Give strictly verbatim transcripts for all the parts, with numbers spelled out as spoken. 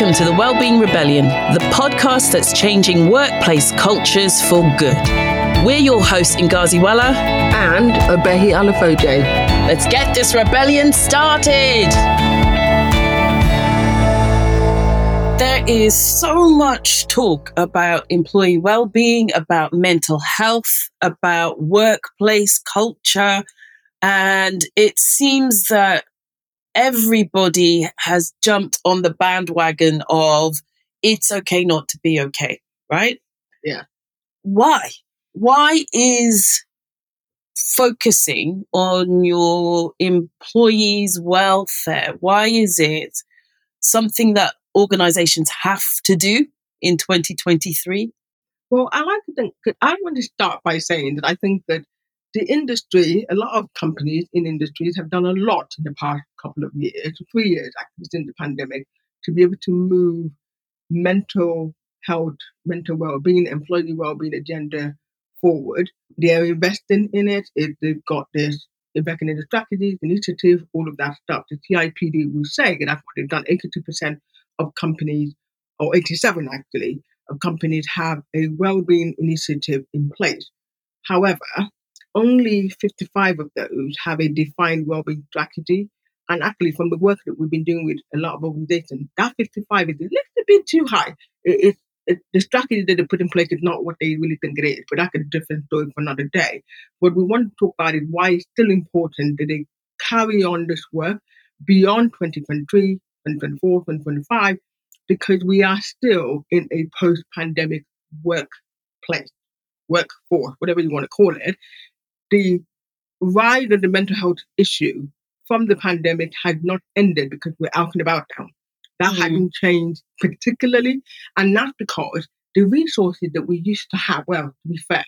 Welcome to the Wellbeing Rebellion, the podcast that's changing workplace cultures for good. We're your hosts, Ngozi Weller and Obehi Alofoje. Let's get this rebellion started. There is so much talk about employee well-being, about mental health, about workplace culture, and it seems that everybody has jumped on the bandwagon of it's okay not to be okay, right? Yeah. Why? Why is focusing on your employees' welfare, why is it something that organizations have to do in twenty twenty-three? Well, I like to think, I want to start by saying that I think that the industry, a lot of companies in industries have done a lot in the past couple of years, three years actually since the pandemic, to be able to move mental health, mental well-being, employee well-being agenda forward. They're investing in it. it they've got this, they're backing in the strategies, initiative, all of that stuff. The C I P D will say that that's what they've done. eighty-two percent of companies, or eighty-seven actually, of companies have a well-being initiative in place. However, only fifty-five of those have a defined wellbeing strategy. And actually, from the work that we've been doing with a lot of organizations, that fifty-five is a little bit too high. It, it, it, the strategy that they put in place is not what they really think it is, but that's a different story for another day. What we want to talk about is why it's still important that they carry on this work beyond twenty twenty-three, twenty twenty-four, twenty twenty-five, because we are still in a post-pandemic workplace, workforce, whatever you want to call it. The rise of the mental health issue from the pandemic had not ended because we're out and about now. That mm-hmm. hadn't changed particularly. And that's because the resources that we used to have, well, to be fair,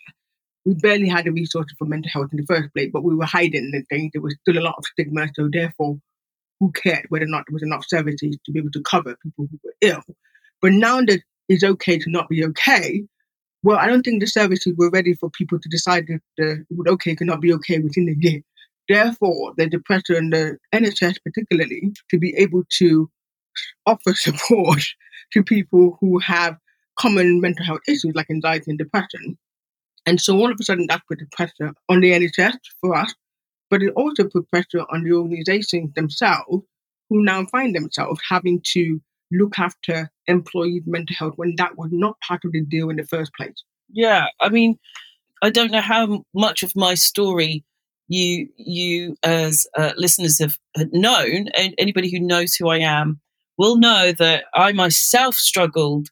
we barely had the resources for mental health in the first place, but we were hiding the things. There was still a lot of stigma. So therefore, who cared whether or not there was enough services to be able to cover people who were ill? But now that it's okay to not be okay, well, I don't think the services were ready for people to decide that it uh, would okay could not be okay within a year. Therefore, there's the pressure in the N H S particularly to be able to offer support to people who have common mental health issues like anxiety and depression. And so all of a sudden that put the pressure on the N H S for us, but it also put pressure on the organizations themselves who now find themselves having to look after employees' mental health when that was not part of the deal in the first place. Yeah, I mean, I don't know how much of my story you you as uh, listeners have known, and anybody who knows who I am will know that I myself struggled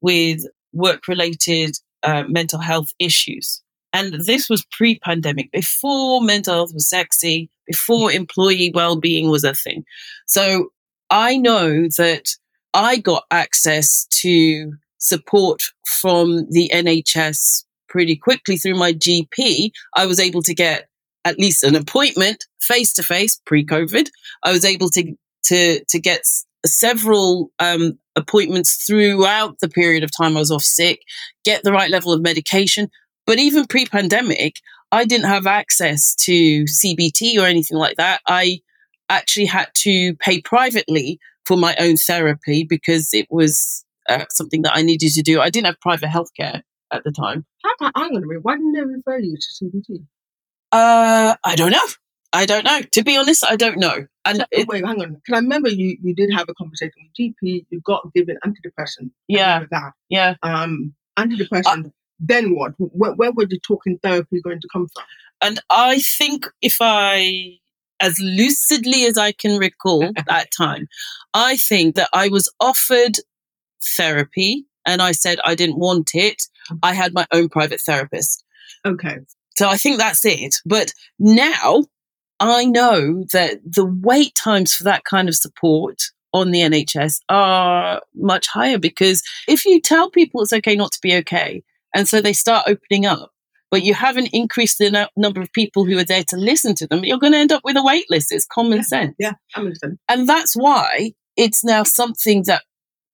with work-related uh, mental health issues. And this was pre-pandemic, before mental health was sexy, before employee well-being was a thing. So I know that I got access to support from the N H S pretty quickly through my G P. I was able to get at least an appointment face-to-face pre-COVID. I was able to to, to get s- several um, appointments throughout the period of time I was off sick, get the right level of medication. But even pre-pandemic, I didn't have access to C B T or anything like that. I actually had to pay privately for my own therapy because it was uh, something that I needed to do. I didn't have private healthcare at the time. How, I'm going to be, why didn't they refer you to C B T? Uh, I don't know. I don't know. To be honest, I don't know. And so, it, wait, hang on. Can I remember you, you did have a conversation with G P, you got given antidepressant. Yeah. That. Yeah. Um, antidepressant. Uh, then what? Where, where were the talking therapy going to come from? And I think if I... as lucidly as I can recall that time, I think that I was offered therapy and I said I didn't want it. I had my own private therapist. Okay. So I think that's it. But now I know that the wait times for that kind of support on the N H S are much higher because if you tell people it's okay not to be okay, and so they start opening up, but you haven't increased the no- number of people who are there to listen to them, you're going to end up with a wait list. It's common yeah, sense. Yeah, common sense. And that's why it's now something that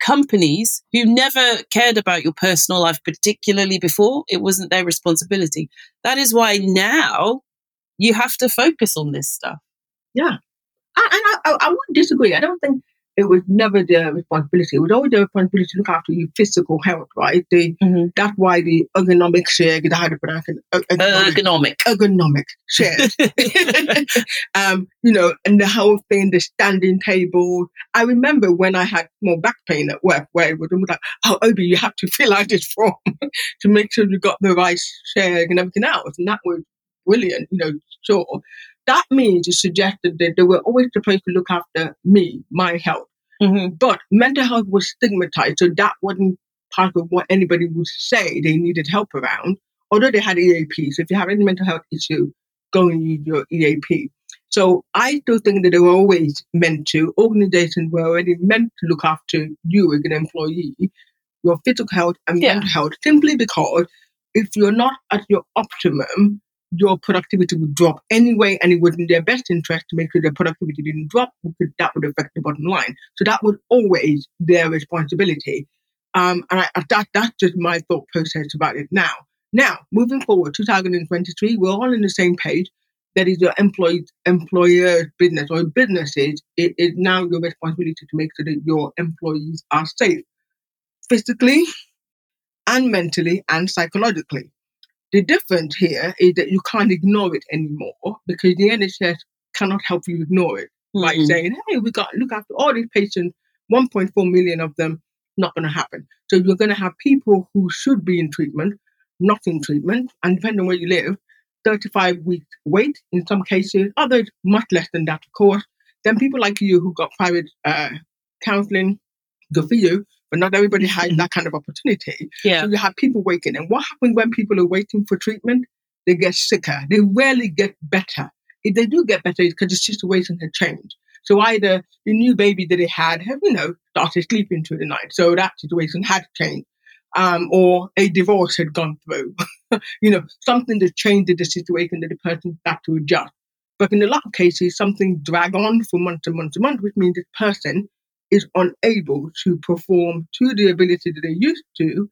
companies who never cared about your personal life, particularly before, it wasn't their responsibility. That is why now you have to focus on this stuff. Yeah. I, and I, I, I wouldn't disagree. I don't think It was never their responsibility. It was always their responsibility to look after your physical health, right? They, mm-hmm. That's why the ergonomic share, I had to pronounce it, ergonomic. Ergonomic share. um, you know, and the whole thing, the standing table. I remember when I had more back pain at work, where it was like, oh, Obi, you have to fill out this form to make sure you got the right share and everything else. And that was brilliant, you know, sure. That means it suggested that they were always supposed to look after me, my health. Mm-hmm. But mental health was stigmatized, so that wasn't part of what anybody would say they needed help around, although they had E A P. So if you have any mental health issue, go and use your E A P. So I still think that they were always meant to. Organizations were already meant to look after you as an employee, your physical health and yeah. mental health, simply because if you're not at your optimum, your productivity would drop anyway, and it was in their best interest to make sure their productivity didn't drop, because that would affect the bottom line. So that was always their responsibility. Um, and I, that that's just my thought process about it now. Now, moving forward, two thousand twenty-three, we're all on the same page. That is your employee, employer's business, or businesses. It is now your responsibility to make sure that your employees are safe, physically and mentally and psychologically. The difference here is that you can't ignore it anymore, because the N H S cannot help you ignore it by mm-hmm. saying, hey, we got to look after all these patients, one point four million of them, not going to happen. So you're going to have people who should be in treatment, not in treatment, and depending on where you live, thirty-five weeks wait in some cases, others much less than that, of course. Then people like you who got private uh, counselling, good for you, but not everybody has that kind of opportunity. Yeah. So you have people waiting. And what happens when people are waiting for treatment? They get sicker. They rarely get better. If they do get better, it's because the situation has changed. So either the new baby that they had, have, you know, started sleeping through the night. So that situation had changed. Um, or a divorce had gone through. You know, something that changed the situation that the person had to adjust. But in a lot of cases, something dragged on for months and months and months, which means this person is unable to perform to the ability that they used to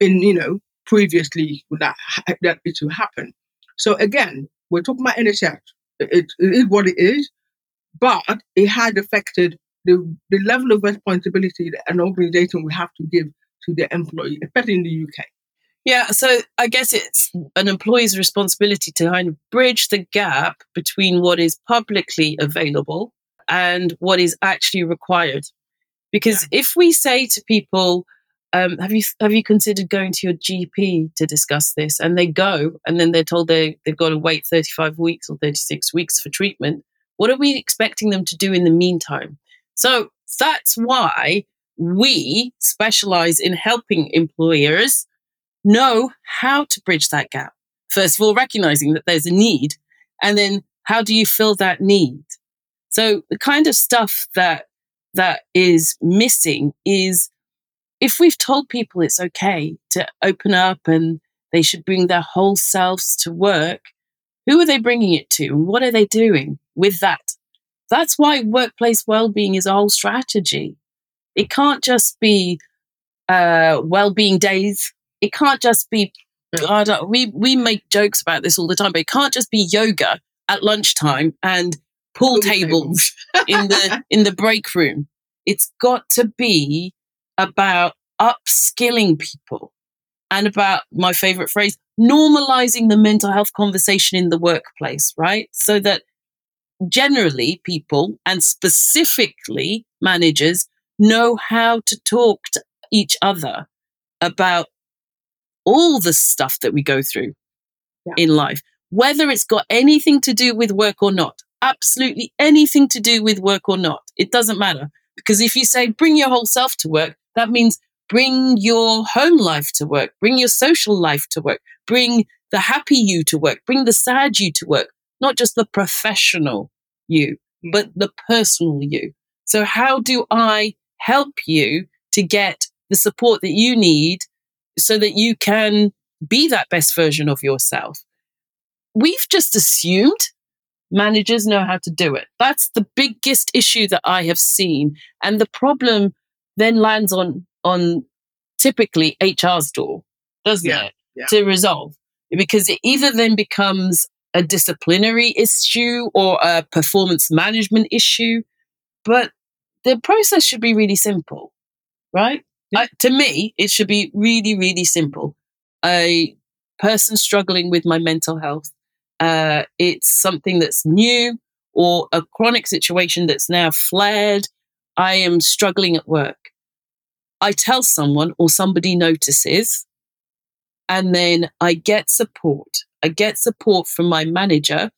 in, you know, previously when that, that issue happened. So again, we're talking about N H S. It, it is what it is, but it has affected the, the level of responsibility that an organisation will have to give to their employee, especially in the U K. Yeah, so I guess it's an employee's responsibility to kind of bridge the gap between what is publicly available and what is actually required. Because yeah. if we say to people, um, have you have you considered going to your G P to discuss this? And they go, and then they're told they, they've got to wait thirty-five weeks or thirty-six weeks for treatment. What are we expecting them to do in the meantime? So that's why we specialize in helping employers know how to bridge that gap. First of all, recognizing that there's a need, and then how do you fill that need? So the kind of stuff that that is missing is, if we've told people it's okay to open up and they should bring their whole selves to work, who are they bringing it to and what are they doing with that? That's why workplace wellbeing is a whole strategy. It can't just be uh, wellbeing days. It can't just be, I don't, we, we make jokes about this all the time, but it can't just be yoga at lunchtime and pool tables in the in the break room. It's got to be about upskilling people and about, my favorite phrase, normalizing the mental health conversation in the workplace, right? So that generally people, and specifically managers, know how to talk to each other about all the stuff that we go through yeah. in life, whether it's got anything to do with work or not. Absolutely anything to do with work or not. It doesn't matter. Because if you say, bring your whole self to work, that means bring your home life to work, bring your social life to work, bring the happy you to work, bring the sad you to work, not just the professional you, but the personal you. So how do I help you to get the support that you need so that you can be that best version of yourself? We've just assumed managers know how to do it. That's the biggest issue that I have seen. And the problem then lands on on typically H R's door, doesn't yeah, it, yeah. to resolve. Because it either then becomes a disciplinary issue or a performance management issue. But the process should be really simple, right? Yeah. I, to me, it should be really, really simple. A person struggling with my mental health, uh, it's something that's new or a chronic situation that's now flared. I am struggling at work. I tell someone or somebody notices, and then I get support. I get support from my manager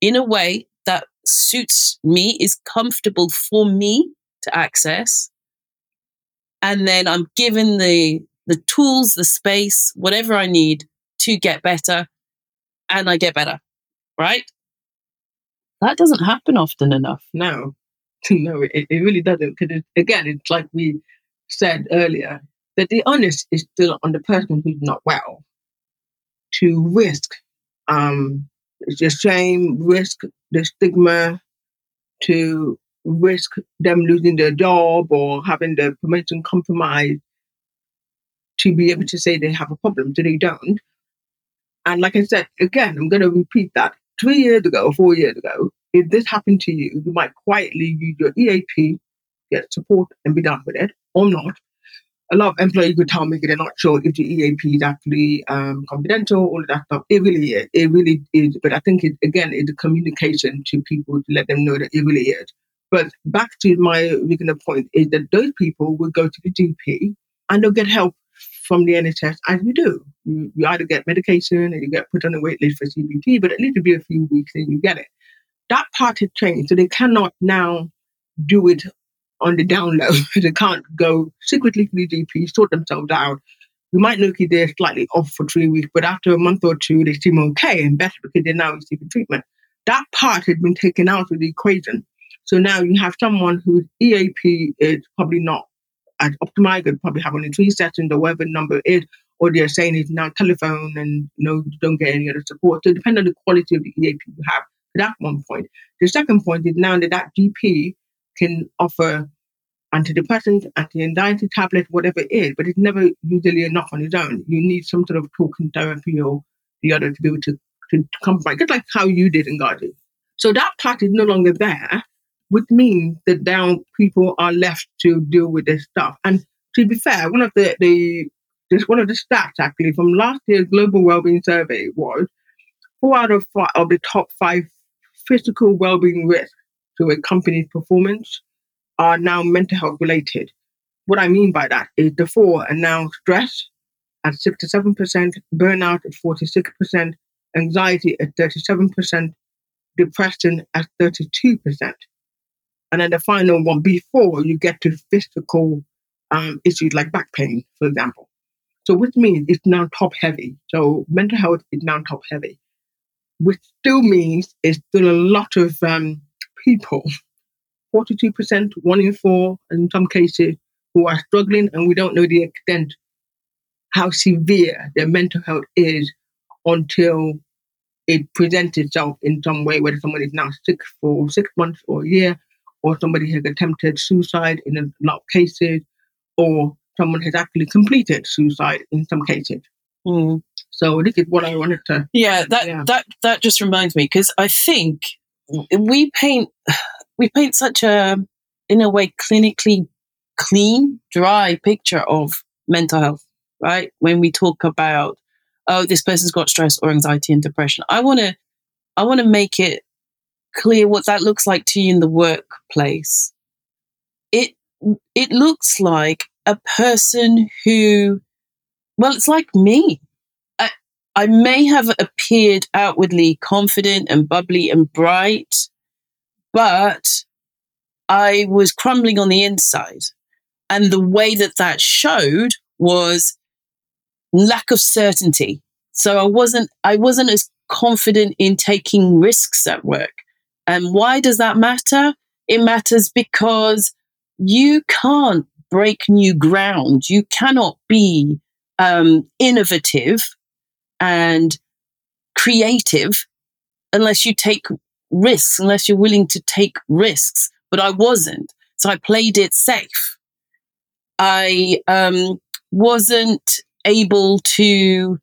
in a way that suits me, is comfortable for me to access. And then I'm given the, the tools, the space, whatever I need to get better, and I get better, right? That doesn't happen often enough. No, no, it, it really doesn't. Because it, again, it's like we said earlier, that the onus is still on the person who's not well to risk um, the shame, risk the stigma, to risk them losing their job or having their promotion compromised to be able to say they have a problem, so they don't. And like I said, again, I'm going to repeat that. Three years ago or four years ago, if this happened to you, you might quietly use your E A P, get support and be done with it, or not. A lot of employees would tell me they're not sure if the E A P is actually um, confidential, all of that stuff. It really is. It really is. But I think, it, again, it's a communication to people to let them know that it really is. But back to my original point is that those people will go to the G P and they'll get help from the N H S, as you do. You, you either get medication or you get put on a wait list for C B T, but at least it'll be a few weeks and you get it. That part has changed. So they cannot now do it on the down low. They can't go secretly to the G P, sort themselves out. You might look at they're slightly off for three weeks, but after a month or two, they seem okay and better because they're now receiving treatment. That part has been taken out of the equation. So now you have someone whose E A P is probably not as optimized. They probably have only three sessions or whatever number it is, or they're saying it's now telephone and no, you don't get any other support. So it depends on the quality of the E A P you have. That's one point. The second point is now that that G P can offer antidepressants, anti-anxiety tablets, whatever it is, but it's never usually enough on its own. You need some sort of talking therapy or the other to be able to, to come by, just like how you did in Garden. So that part is no longer there, which means that now people are left to deal with this stuff. And to be fair, one of the, the just one of the stats actually from last year's Global Wellbeing Survey was four out of five of the top five physical wellbeing risks to a company's performance are now mental health related. What I mean by that is the four are now stress at sixty-seven percent, burnout at forty-six percent, anxiety at thirty-seven percent, depression at thirty-two percent. And then the final one, before you get to physical um, issues like back pain, for example. So which means it's now top heavy. So mental health is now top heavy, which still means it's still a lot of um, people, forty-two percent, one in four, in some cases, who are struggling, and we don't know the extent, how severe their mental health is until it presents itself in some way, whether someone is now sick for six months or a year, or somebody has attempted suicide in a lot of cases, or someone has actually completed suicide in some cases. Mm. So this is what I wanted to... Yeah, that, yeah. that, that just reminds me, because I think... We paint, we paint such a, in a way, clinically clean, dry picture of mental health, right? When we talk about, oh, this person's got stress or anxiety and depression. I want to, I want to make it clear what that looks like to you in the workplace. It, it looks like a person who, well, it's like me. I may have appeared outwardly confident and bubbly and bright, but I was crumbling on the inside. And the way that that showed was lack of certainty. So I wasn't, I wasn't as confident in taking risks at work. And why does that matter? It matters because you can't break new ground. You cannot be um, innovative and creative unless you take risks, unless you're willing to take risks. But I wasn't. So I played it safe. I um, wasn't able to,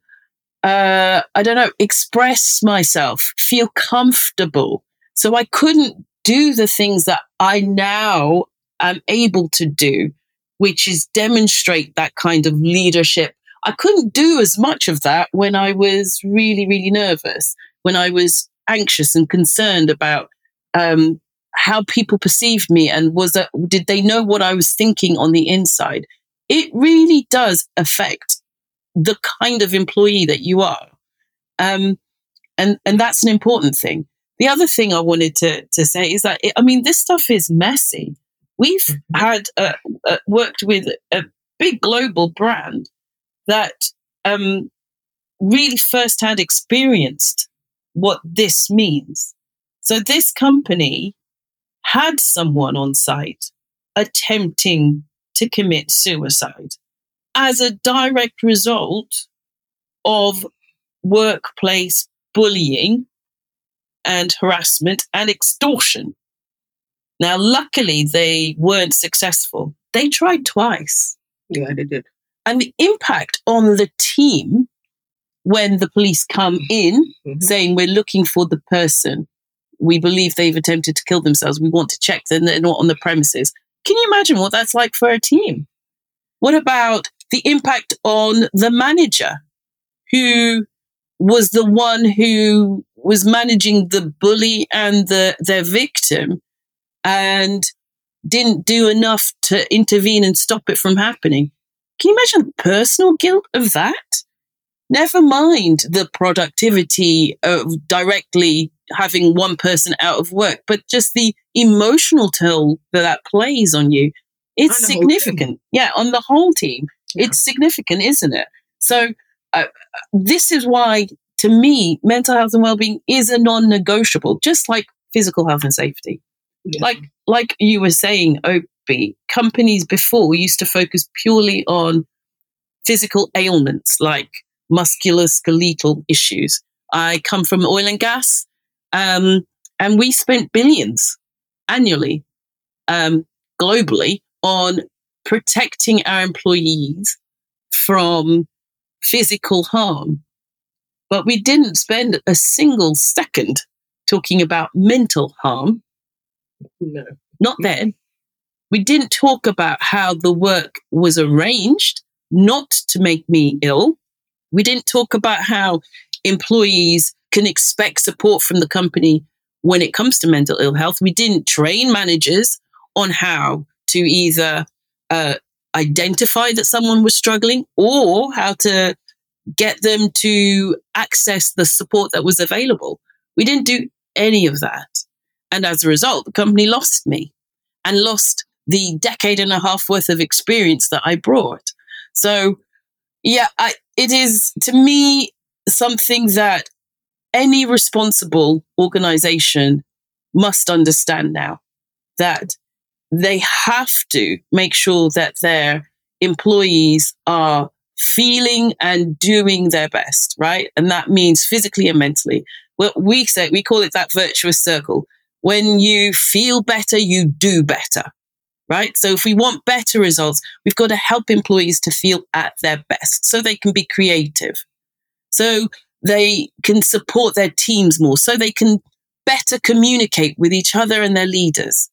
uh, I don't know, express myself, feel comfortable. So I couldn't do the things that I now um, able to do, which is demonstrate that kind of leadership. I couldn't do as much of that when I was really, really nervous, when I was anxious and concerned about um, how people perceived me, and was that, did they know what I was thinking on the inside? It really does affect the kind of employee that you are. Um, and, and that's an important thing. The other thing I wanted to, to say is that, it, I mean, this stuff is messy. We've had uh, uh, worked with a big global brand that um, really firsthand experienced what this means. So this company had someone on site attempting to commit suicide as a direct result of workplace bullying and harassment and extortion. Now, luckily, they weren't successful. They tried twice. Yeah, they did. And the impact on the team when the police come in, mm-hmm. saying, we're looking for the person. We believe they've attempted to kill themselves. We want to check that they're not on the premises. Can you imagine what that's like for a team? What about the impact on the manager who was the one who was managing the bully and the their victim and didn't do enough to intervene and stop it from happening? Can you imagine the personal guilt of that? Never mind the productivity of directly having one person out of work, but just the emotional toll that that plays on you. It's significant. Yeah, on the whole team. Yeah. It's significant, isn't it? So uh, this is why, to me, mental health and well-being is a non-negotiable, just like physical health and safety. Yeah. Like like you were saying, Obi, companies before used to focus purely on physical ailments like musculoskeletal issues. I come from oil and gas, um, and we spent billions annually, um, globally, on protecting our employees from physical harm. But we didn't spend a single second talking about mental harm. No. Not then. We didn't talk about how the work was arranged not to make me ill. We didn't talk about how employees can expect support from the company when it comes to mental ill health. We didn't train managers on how to either uh, identify that someone was struggling or how to get them to access the support that was available. We didn't do any of that. And as a result, the company lost me and lost the decade and a half worth of experience that I brought. So, yeah, I, it is, to me, something that any responsible organization must understand now, that they have to make sure that their employees are feeling and doing their best, right? And that means physically and mentally. Well, we say, we call it that virtuous circle. When you feel better, you do better, right? So if we want better results, we've got to help employees to feel at their best so they can be creative, so they can support their teams more, so they can better communicate with each other and their leaders.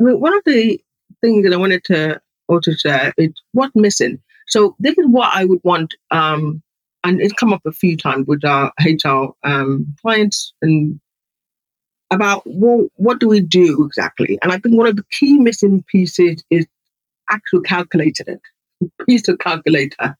I mean, one of the things that I wanted to also share is what's missing. So this is what I would want, um, and it's come up a few times with our H R um, clients and about, well, what do we do exactly? And I think one of the key missing pieces is actual calculating it, piece of calculator,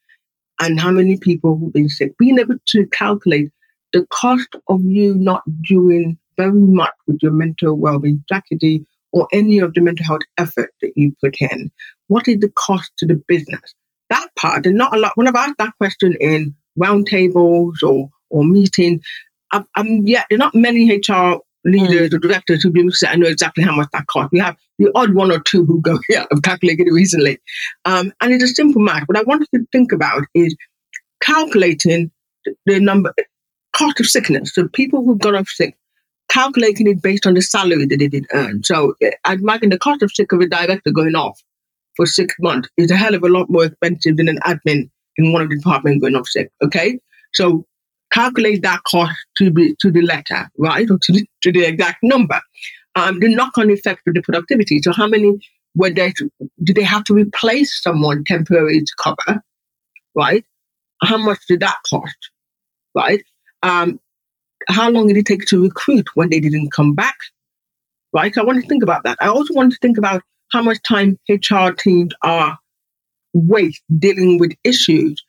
and how many people who've been sick. Being able to calculate the cost of you not doing very much with your mental well-being strategy or any of the mental health effort that you put in. What is the cost to the business? That part, and not a lot. When I've asked that question in roundtables or or meetings, I'm, I'm yeah, there are not many H R leaders mm. or directors who've been able to say, I know exactly how much that cost. We have the odd one or two who go, yeah, I've calculated it recently. Um, and it's a simple math. What I wanted to think about is calculating the number, cost of sickness. So people who've gone off sick, calculating it based on the salary that they did earn. So I'd imagine the cost of sick of a director going off for six months is a hell of a lot more expensive than an admin in one of the departments going off sick, okay? So calculate that cost to be, to the letter, right, or to the, to the exact number. Um, the knock-on effect of the productivity. So how many Were they, do they have to replace someone temporarily to cover, right? How much did that cost, right? Um, how long did it take to recruit when they didn't come back, right? I want to think about that. I also want to think about how much time H R teams are waste dealing with issues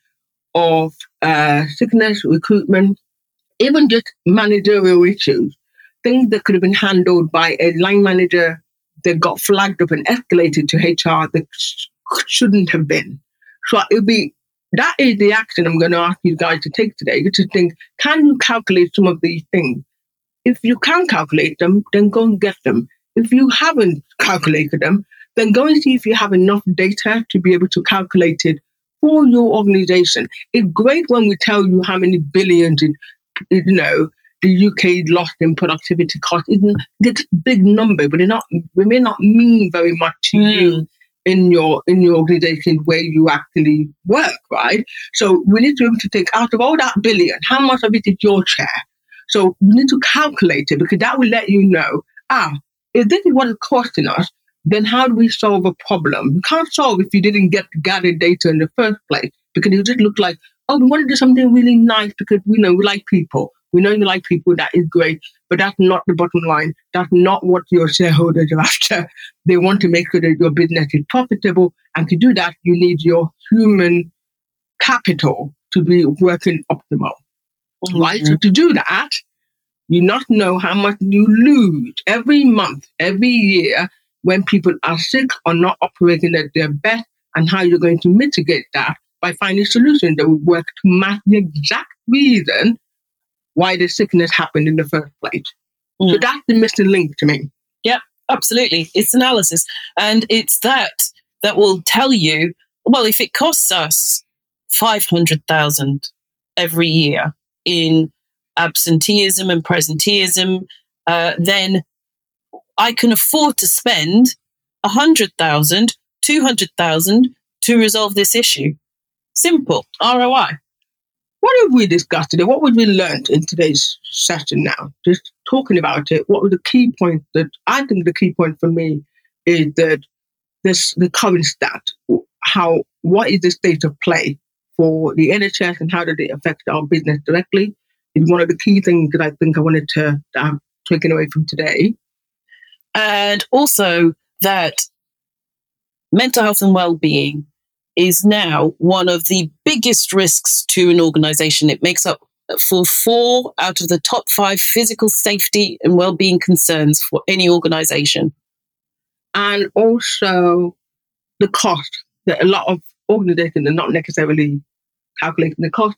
of uh, sickness, recruitment, even just managerial issues, things that could have been handled by a line manager that got flagged up and escalated to H R that sh- shouldn't have been. So it would be, that is the action I'm going to ask you guys to take today, to think, can you calculate some of these things? If you can calculate them, then go and get them. If you haven't calculated them, then go and see if you have enough data to be able to calculate it for your organization. It's great when we tell you how many billions, in, you know, the U K lost in productivity cost. It's a big number, but it not it may not mean very much to mm. you in your in your organization where you actually work, right? So we need to be able to think, out of all that billion, how much of it is your share? So you need to calculate it, because that will let you know, ah, if this is what it's costing us, then how do we solve a problem? You can't solve if you didn't get gathered data in the first place, because it just looked like, oh, we want to do something really nice because we know we like people. We know you like people, that is great, but that's not the bottom line. That's not what your shareholders are after. They want to make sure that your business is profitable, and to do that, you need your human capital to be working optimal, mm-hmm. right? So to do that, you not know how much you lose every month, every year, when people are sick or not operating at their best, and how you're going to mitigate that by finding solutions that will work to match the exact reason why the sickness happened in the first place. Mm. So that's the missing link to me. Yep, absolutely. It's analysis. And it's that that will tell you, well, if it costs us five hundred thousand every year in absenteeism and presenteeism, uh, then I can afford to spend one hundred thousand, two hundred thousand to resolve this issue. Simple, R O I. What have we discussed today? What have we learned in today's session now? Just talking about it, what were the key points that, I think the key point for me is that this, the current stat, how, what is the state of play for the N H S and how does it affect our business directly, is one of the key things that I think I wanted to have taken away from today. And also that mental health and well-being is now one of the biggest risks to an organisation. It makes up for four out of the top five physical safety and well-being concerns for any organisation. And also the cost, that a lot of organisations are not necessarily calculating the cost.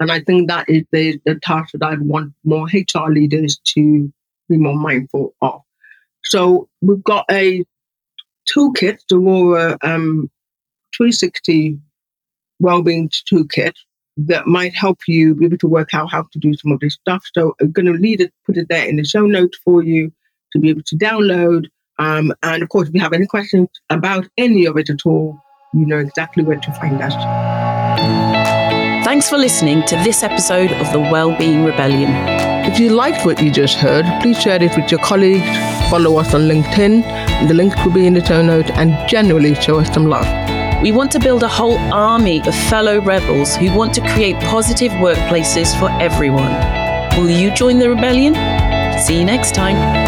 And I think that is the, the task that I want more H R leaders to be more mindful of. So we've got a toolkit, the Aurora um, three sixty Wellbeing Toolkit, that might help you be able to work out how to do some of this stuff. So I'm going to lead it, put it there in the show notes for you to be able to download. Um, and of course, if you have any questions about any of it at all, you know exactly where to find us. Thanks for listening to this episode of the Wellbeing Rebellion. If you liked what you just heard, please share it with your colleagues, follow us on LinkedIn, the link will be in the show notes, and generally show us some love. We want to build a whole army of fellow rebels who want to create positive workplaces for everyone. Will you join the rebellion? See you next time.